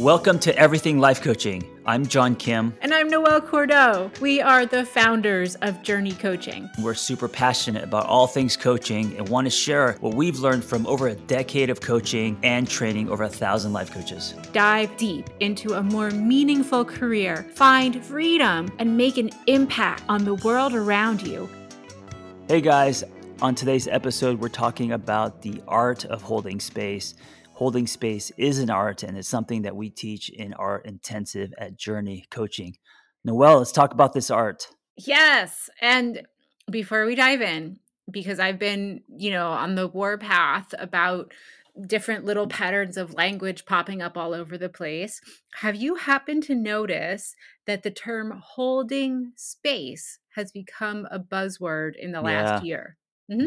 Welcome to Everything Life Coaching. I'm John Kim. And I'm Noelle Cordeaux. We are the founders of Journey Coaching. We're super passionate about all things coaching and want to share what we've learned from over a decade of coaching and training over 1,000 life coaches. Dive deep into a more meaningful career, find freedom, and make an impact on the world around you. Hey guys, on today's episode, we're talking about the art of holding space. Holding space is an art, and it's something that we teach in our intensive at Journey Coaching. Noelle, let's talk about this art. Yes, and before we dive in, because I've been, on the warpath about different little patterns of language popping up all over the place, have you happened to notice that the term holding space has become a buzzword in the last year? Mm-hmm.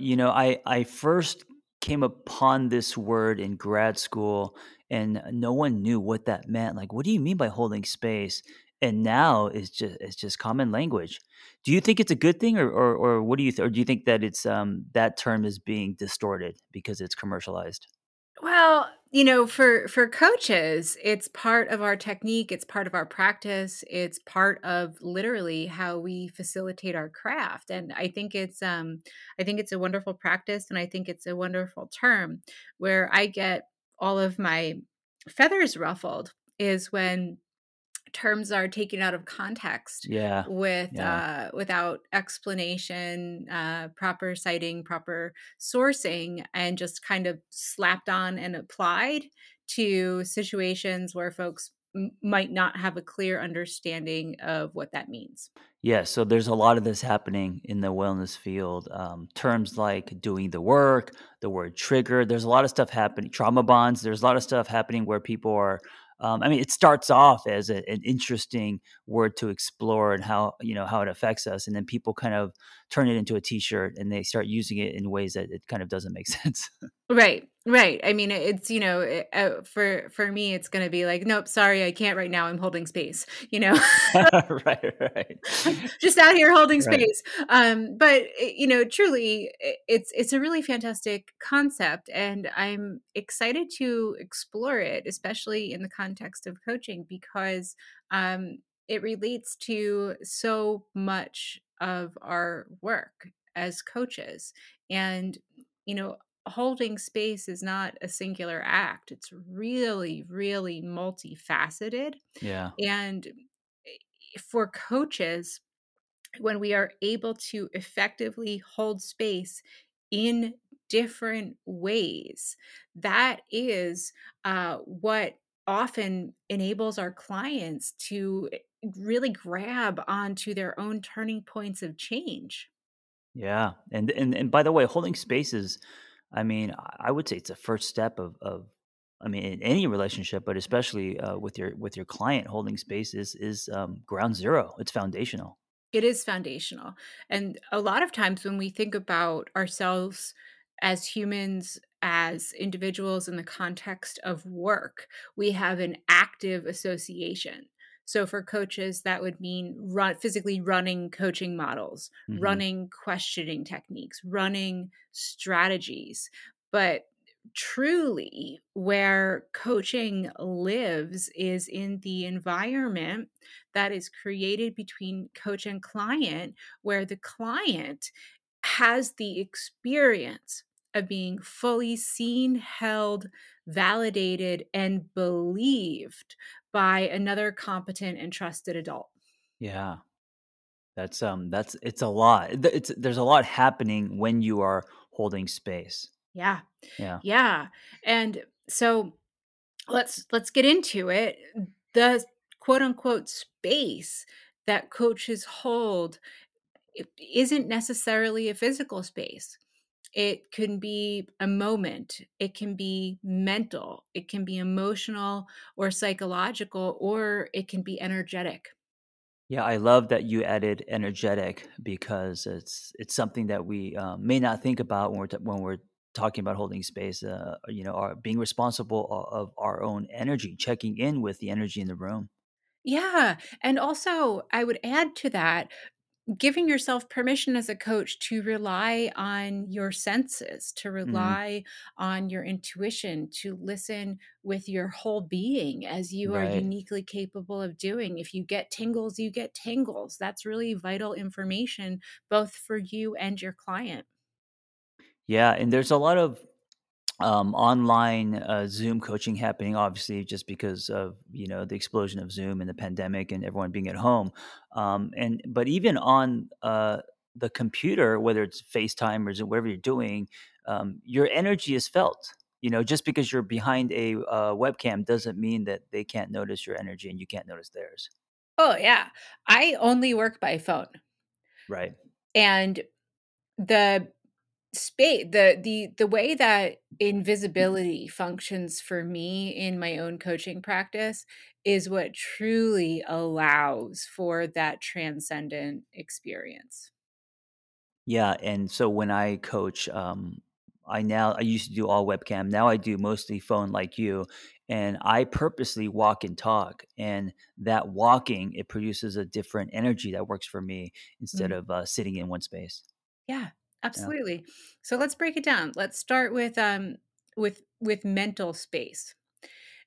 Yeah, I first came upon this word in grad school and no one knew what that meant. Like, what do you mean by holding space? And now it's just common language. Do you think it's a good thing or what do you think? Or do you think that it's that term is being distorted because it's commercialized? Well, for coaches, it's part of our technique. It's part of our practice. It's part of literally how we facilitate our craft. And I think it's a wonderful practice, and I think it's a wonderful term. Where I get all of my feathers ruffled is when terms are taken out of context without explanation, proper citing, proper sourcing, and just kind of slapped on and applied to situations where folks might not have a clear understanding of what that means. Yeah, so there's a lot of this happening in the wellness field. Terms like doing the work, the word trigger, there's a lot of stuff happening, trauma bonds, there's a lot of stuff happening where people are it starts off as an interesting word to explore and how it affects us. And then people kind of turn it into a T-shirt and they start using it in ways that it kind of doesn't make sense. Right. I mean, it's, for me, it's going to be like, nope, sorry, I can't right now. I'm holding space, Right. Just out here holding space. Right. But truly it's a really fantastic concept, and I'm excited to explore it, especially in the context of coaching, because it relates to so much of our work as coaches. And, holding space is not a singular act. It's really, really multifaceted. Yeah. And for coaches, when we are able to effectively hold space in different ways, that is what often enables our clients to really grab onto their own turning points of change. Yeah. And by the way, holding spaces, I would say it's the first step of in any relationship, but especially with your client, holding space is ground zero. It's foundational. It is foundational. And a lot of times when we think about ourselves as humans, as individuals in the context of work, we have an active association. So for coaches, that would mean physically running coaching models, mm-hmm. running questioning techniques, running strategies. But truly, where coaching lives is in the environment that is created between coach and client, where the client has the experience of being fully seen, held, validated, and believed by another competent and trusted adult. Yeah. That's it's a lot. There's a lot happening when you are holding space. Yeah. And so let's get into it. The quote unquote space that coaches hold, it isn't necessarily a physical space. It can be a moment, it can be mental, it can be emotional or psychological, or it can be energetic. Yeah, I love that you added energetic, because it's something that we may not think about when we're talking about holding space, being responsible of our own energy, checking in with the energy in the room. Yeah, and also I would add to that, giving yourself permission as a coach to rely on your senses, to rely on your intuition, to listen with your whole being as you are uniquely capable of doing. If you get tingles, you get tingles. That's really vital information, both for you and your client. Yeah. And there's a lot of online Zoom coaching happening, obviously, just because of, you know, the explosion of Zoom and the pandemic and everyone being at home. But even on the computer, whether it's FaceTime or Zoom, whatever you're doing, your energy is felt. You know, just because you're behind a webcam doesn't mean that they can't notice your energy and you can't notice theirs. Oh, yeah. I only work by phone. Right. And the way that invisibility functions for me in my own coaching practice is what truly allows for that transcendent experience. Yeah. And so when I coach, I used to do all webcam. Now I do mostly phone like you, and I purposely walk and talk, and that walking, it produces a different energy that works for me instead of sitting in one space. Yeah. Absolutely. Yeah. So let's break it down. Let's start with mental space,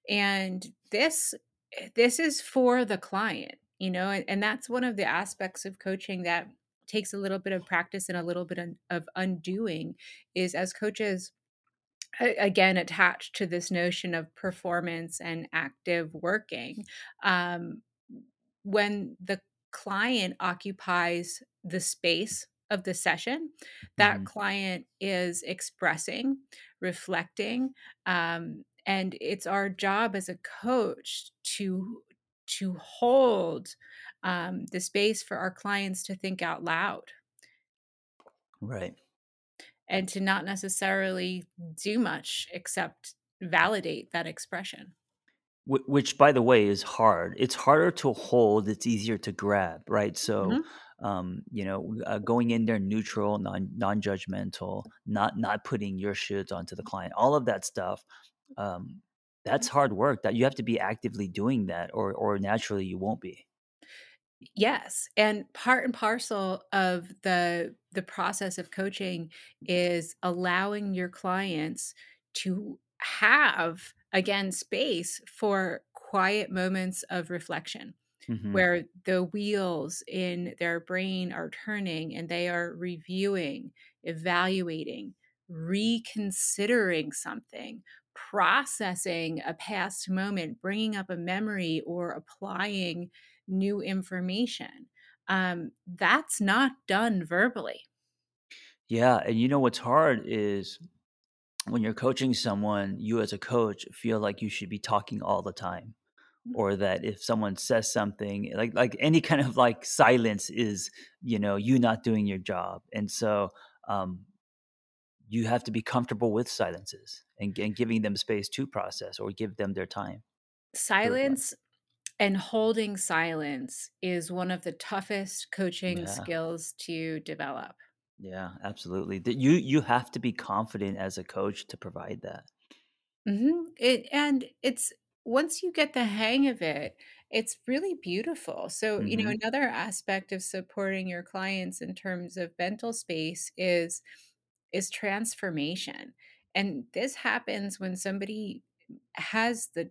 and this is for the client, you know, and that's one of the aspects of coaching that takes a little bit of practice and a little bit of undoing, is as coaches, again, attached to this notion of performance and active working, when the client occupies the space of the session, that client is expressing, reflecting, and it's our job as a coach to hold the space for our clients to think out loud, right, and to not necessarily do much except validate that expression. Which, by the way, is hard. It's harder to hold. It's easier to grab, right? So. Going in there neutral, non-judgmental, not putting your shoulds onto the client, all of that stuff, that's hard work that you have to be actively doing that, or naturally you won't be. Yes. And part and parcel of the process of coaching is allowing your clients to have, again, space for quiet moments of reflection. Mm-hmm. Where the wheels in their brain are turning and they are reviewing, evaluating, reconsidering something, processing a past moment, bringing up a memory, or applying new information. That's not done verbally. Yeah. And you know what's hard is when you're coaching someone, you as a coach feel like you should be talking all the time. Or that if someone says something, like any kind of like silence is, you know, you not doing your job. And so you have to be comfortable with silences and giving them space to process, or give them their time. Silence and holding silence is one of the toughest coaching skills to develop. Yeah, absolutely. You have to be confident as a coach to provide that. Mm-hmm. Once you get the hang of it, it's really beautiful. So, you know, another aspect of supporting your clients in terms of mental space is transformation. And this happens when somebody has the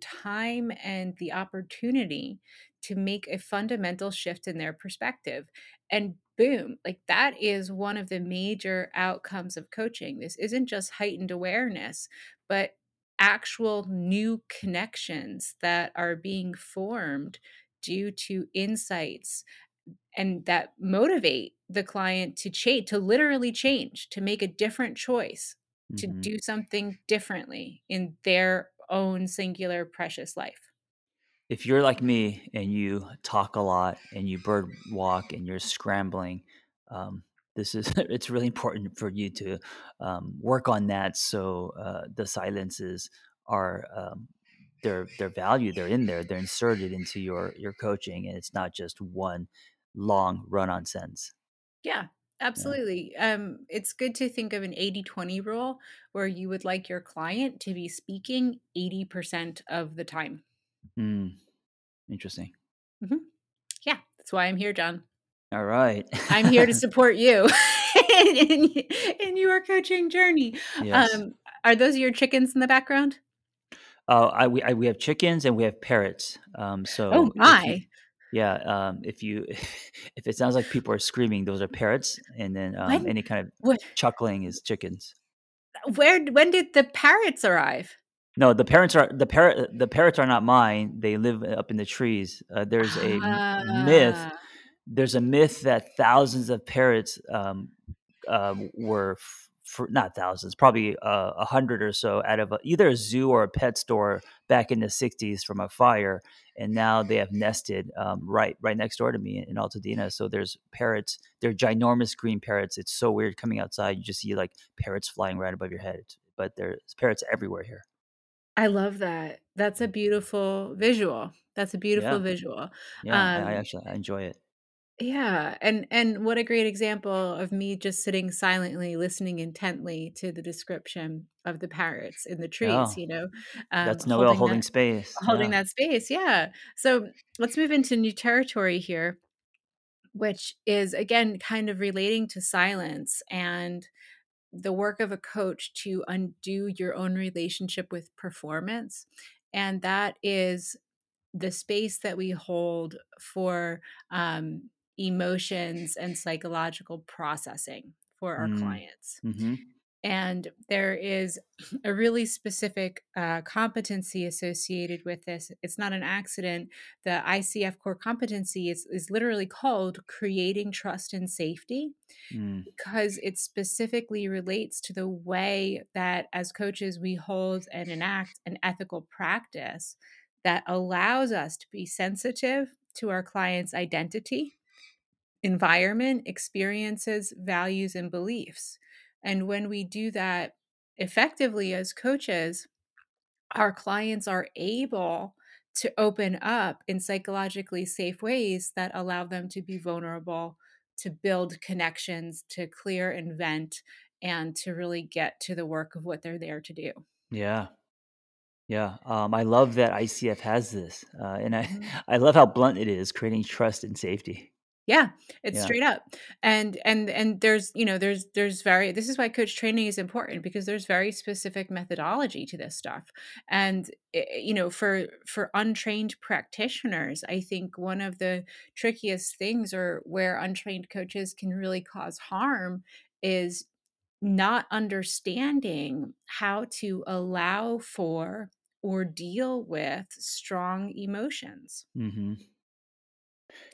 time and the opportunity to make a fundamental shift in their perspective. And boom, like that is one of the major outcomes of coaching. This isn't just heightened awareness, but actual new connections that are being formed due to insights, and that motivate the client to literally change, to make a different choice, to do something differently in their own singular precious life. If you're like me and you talk a lot and you bird walk and you're scrambling, it's really important for you to work on that. So the silences are their value. They're in there. They're inserted into your coaching, and it's not just one long run-on sentence. Yeah, absolutely. Yeah. It's good to think of an 80-20 rule, where you would like your client to be speaking 80% of the time. Interesting. Mm-hmm. Yeah, that's why I'm here, John. All right. I'm here to support you in your coaching journey. Yes. Are those your chickens in the background? We have chickens and we have parrots. Oh my! If it sounds like people are screaming, those are parrots, and then any kind of chuckling is chickens. When did the parrots arrive? No, the parrots are not mine. They live up in the trees. There's a myth. There's a myth that thousands of parrots not thousands, probably 100 or so out of either a zoo or a pet store back in the 60s from a fire. And now they have nested right next door to me in Altadena. So there's parrots. They're ginormous green parrots. It's so weird coming outside. You just see like parrots flying right above your head. But there's parrots everywhere here. I love that. That's a beautiful visual. Yeah, I enjoy it. Yeah. And what a great example of me just sitting silently, listening intently to the description of the parrots in the trees, that's Noelle holding space. Holding that space. Yeah. So let's move into new territory here, which is again, kind of relating to silence and the work of a coach to undo your own relationship with performance. And that is the space that we hold for, emotions and psychological processing for our clients. Mm-hmm. And there is a really specific competency associated with this. It's not an accident. The ICF core competency is literally called creating trust and safety because it specifically relates to the way that as coaches we hold and enact an ethical practice that allows us to be sensitive to our clients' identity, environment, experiences, values, and beliefs. And when we do that effectively as coaches, our clients are able to open up in psychologically safe ways that allow them to be vulnerable, to build connections, to clear and vent, and to really get to the work of what they're there to do. Yeah. Yeah. I love that ICF has this. And I love how blunt it is, creating trust and safety. Yeah, it's straight up. And there's this is why coach training is important, because there's very specific methodology to this stuff. And, for untrained practitioners, I think one of the trickiest things, or where untrained coaches can really cause harm, is not understanding how to allow for or deal with strong emotions. Mm-hmm.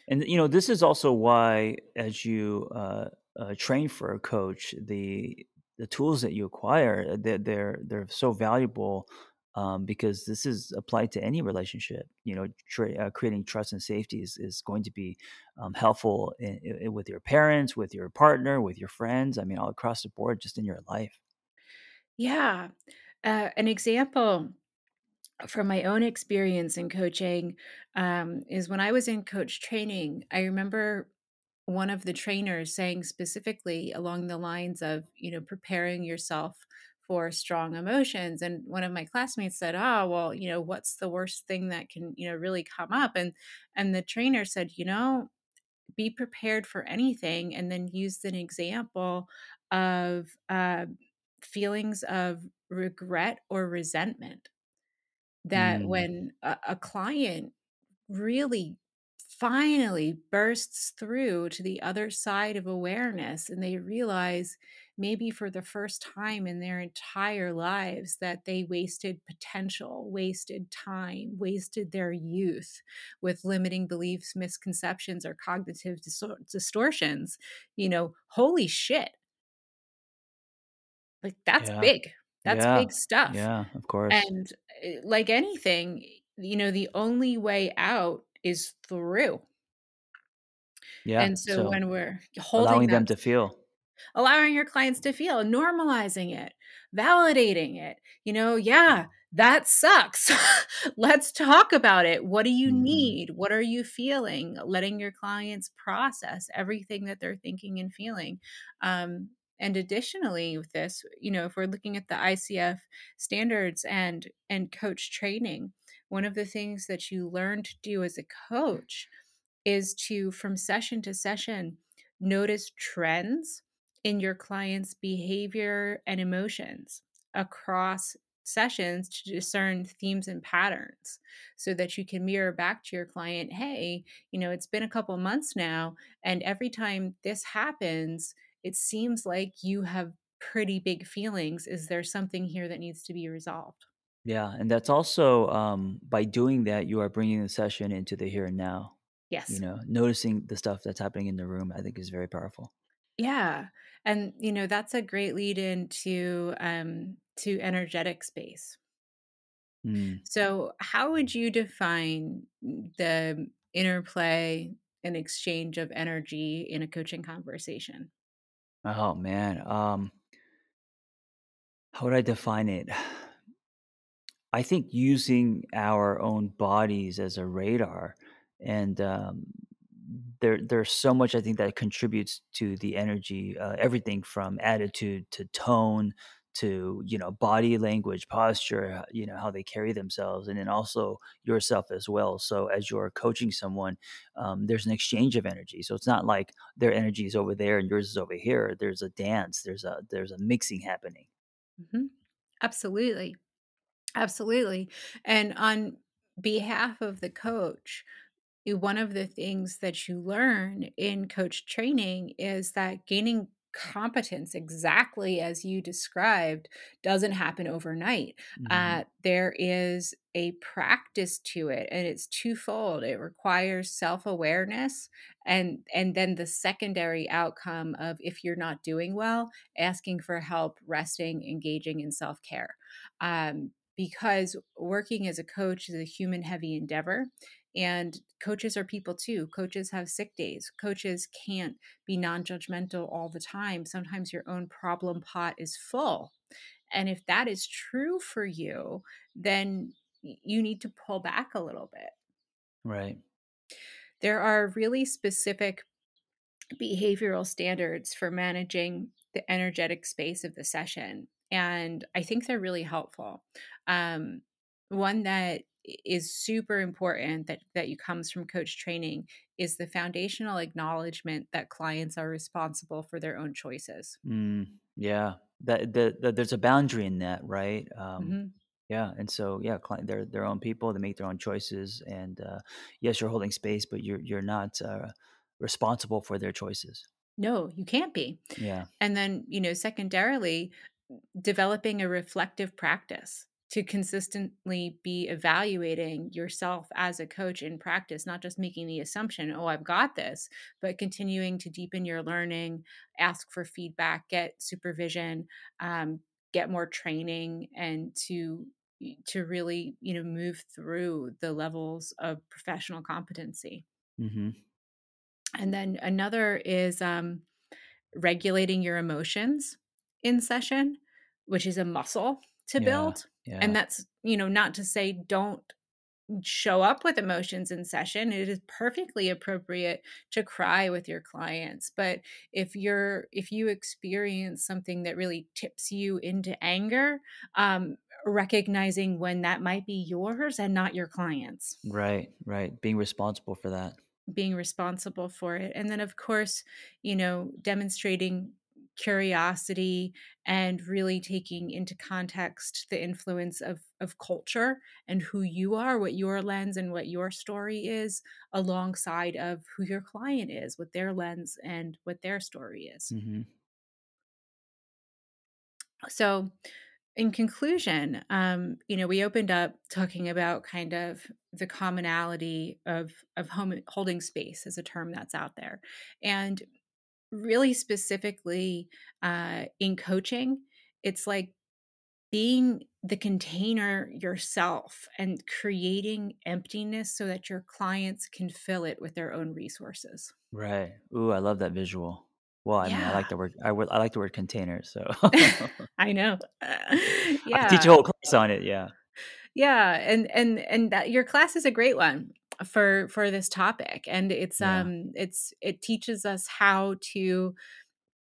And, this is also why, as you train for a coach, the tools that you acquire, they're so valuable because this is applied to any relationship. Creating trust and safety is going to be helpful with your parents, with your partner, with your friends. I mean, all across the board, just in your life. Yeah. An example from my own experience in coaching is when I was in coach training, I remember one of the trainers saying specifically along the lines of, preparing yourself for strong emotions. And one of my classmates said, what's the worst thing that can, really come up? And the trainer said, be prepared for anything. And then used an example of feelings of regret or resentment. That when a client really finally bursts through to the other side of awareness and they realize maybe for the first time in their entire lives that they wasted potential, wasted time, wasted their youth with limiting beliefs, misconceptions, or cognitive distortions, holy shit. Like that's big. That's big stuff. Yeah, of course. And like anything, the only way out is through. Yeah. And so when we're holding allowing your clients to feel, normalizing it, validating it, that sucks. Let's talk about it. What do you need? What are you feeling? Letting your clients process everything that they're thinking and feeling. And additionally with this, if we're looking at the ICF standards and coach training, one of the things that you learn to do as a coach is to, from session to session, notice trends in your client's behavior and emotions across sessions to discern themes and patterns so that you can mirror back to your client, hey, you know, it's been a couple months now, and every time this happens, it seems like you have pretty big feelings. Is there something here that needs to be resolved? Yeah. And that's also, by doing that, you are bringing the session into the here and now. Yes. You know, noticing the stuff that's happening in the room, I think, is very powerful. Yeah. And, you know, that's a great lead into to energetic space. Mm. So how would you define the interplay and exchange of energy in a coaching conversation? Oh, man. How would I define it? I think using our own bodies as a radar, and there's so much I think that contributes to the energy, everything from attitude to tone to, you know, body language, posture, you know, how they carry themselves, and then also yourself as well. So as you're coaching someone, there's an exchange of energy. So it's not like their energy is over there and yours is over here. There's a dance. There's a mixing happening. Mm-hmm. Absolutely. Absolutely. And on behalf of the coach, one of the things that you learn in coach training is that gaining competence, exactly as you described, doesn't happen overnight. Mm-hmm. There is a practice to it, and it's twofold. It requires self-awareness, and then the secondary outcome of, if you're not doing well, asking for help, resting, engaging in self-care. Because working as a coach is a human-heavy endeavor. And coaches are people too. Coaches have sick days. Coaches can't be non-judgmental all the time. Sometimes your own problem pot is full. And if that is true for you, then you need to pull back a little bit. Right. There are really specific behavioral standards for managing the energetic space of the session. And I think they're really helpful. One that is super important that you comes from coach training is the foundational acknowledgement that clients are responsible for their own choices. Mm, yeah. That there's a boundary in that, right? Mm-hmm. Yeah. And so, yeah, they're their own people. They make their own choices. And yes, you're holding space, but you're not responsible for their choices. No, you can't be. Yeah. And then, you know, secondarily, developing a reflective practice to consistently be evaluating yourself as a coach in practice, not just making the assumption, oh, I've got this, but continuing to deepen your learning, ask for feedback, get supervision, get more training, and to really, you know, move through the levels of professional competency. Mm-hmm. And then another is regulating your emotions in session, which is a muscle to build. Yeah. And that's, you know, not to say don't show up with emotions in session. It is perfectly appropriate to cry with your clients. But if you experience something that really tips you into anger, recognizing when that might be yours and not your client's. Right. Being responsible for it. And then, of course, you know, demonstrating curiosity and really taking into context the influence of culture and who you are, what your lens and what your story is, alongside of who your client is, what their lens and what their story is. Mm-hmm. So in conclusion, you know, we opened up talking about kind of the commonality of holding space as a term that's out there. And really specifically in coaching, it's like being the container yourself and creating emptiness so that your clients can fill it with their own resources. Right. Ooh, I love that visual. Well, I mean, I like the word. I like the word container. So I know. Yeah. I teach a whole class on it. Yeah. Yeah, and that your class is a great one for this topic, and it teaches us how to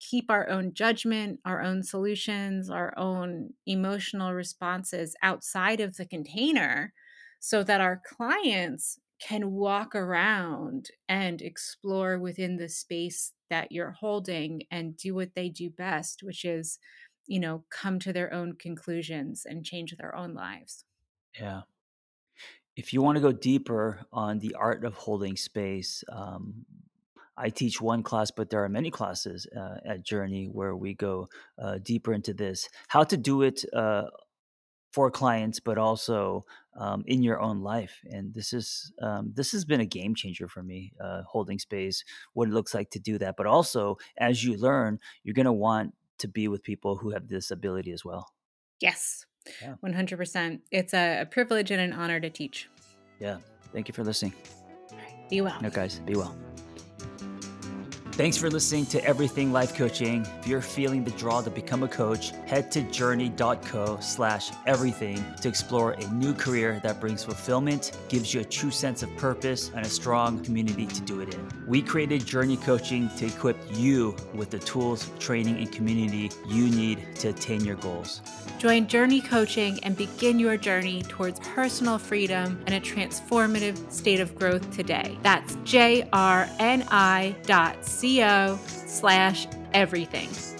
keep our own judgment, our own solutions, our own emotional responses outside of the container so that our clients can walk around and explore within the space that you're holding and do what they do best, which is, you know, come to their own conclusions and change their own lives. Yeah. If you want to go deeper on the art of holding space, I teach one class, but there are many classes at Journey where we go deeper into this, how to do it for clients, but also in your own life. And this has been a game changer for me, holding space, what it looks like to do that. But also, as you learn, you're going to want to be with people who have this ability as well. Yes, yeah. 100%. It's a privilege and an honor to teach. Yeah. Thank you for listening. All right. Be well. No, guys, be well. Thanks for listening to Everything Life Coaching. If you're feeling the draw to become a coach, head to journey.co/everything to explore a new career that brings fulfillment, gives you a true sense of purpose, and a strong community to do it in. We created Journey Coaching to equip you with the tools, training, and community you need to attain your goals. Join Journey Coaching and begin your journey towards personal freedom and a transformative state of growth today. That's JRNI.co/everything.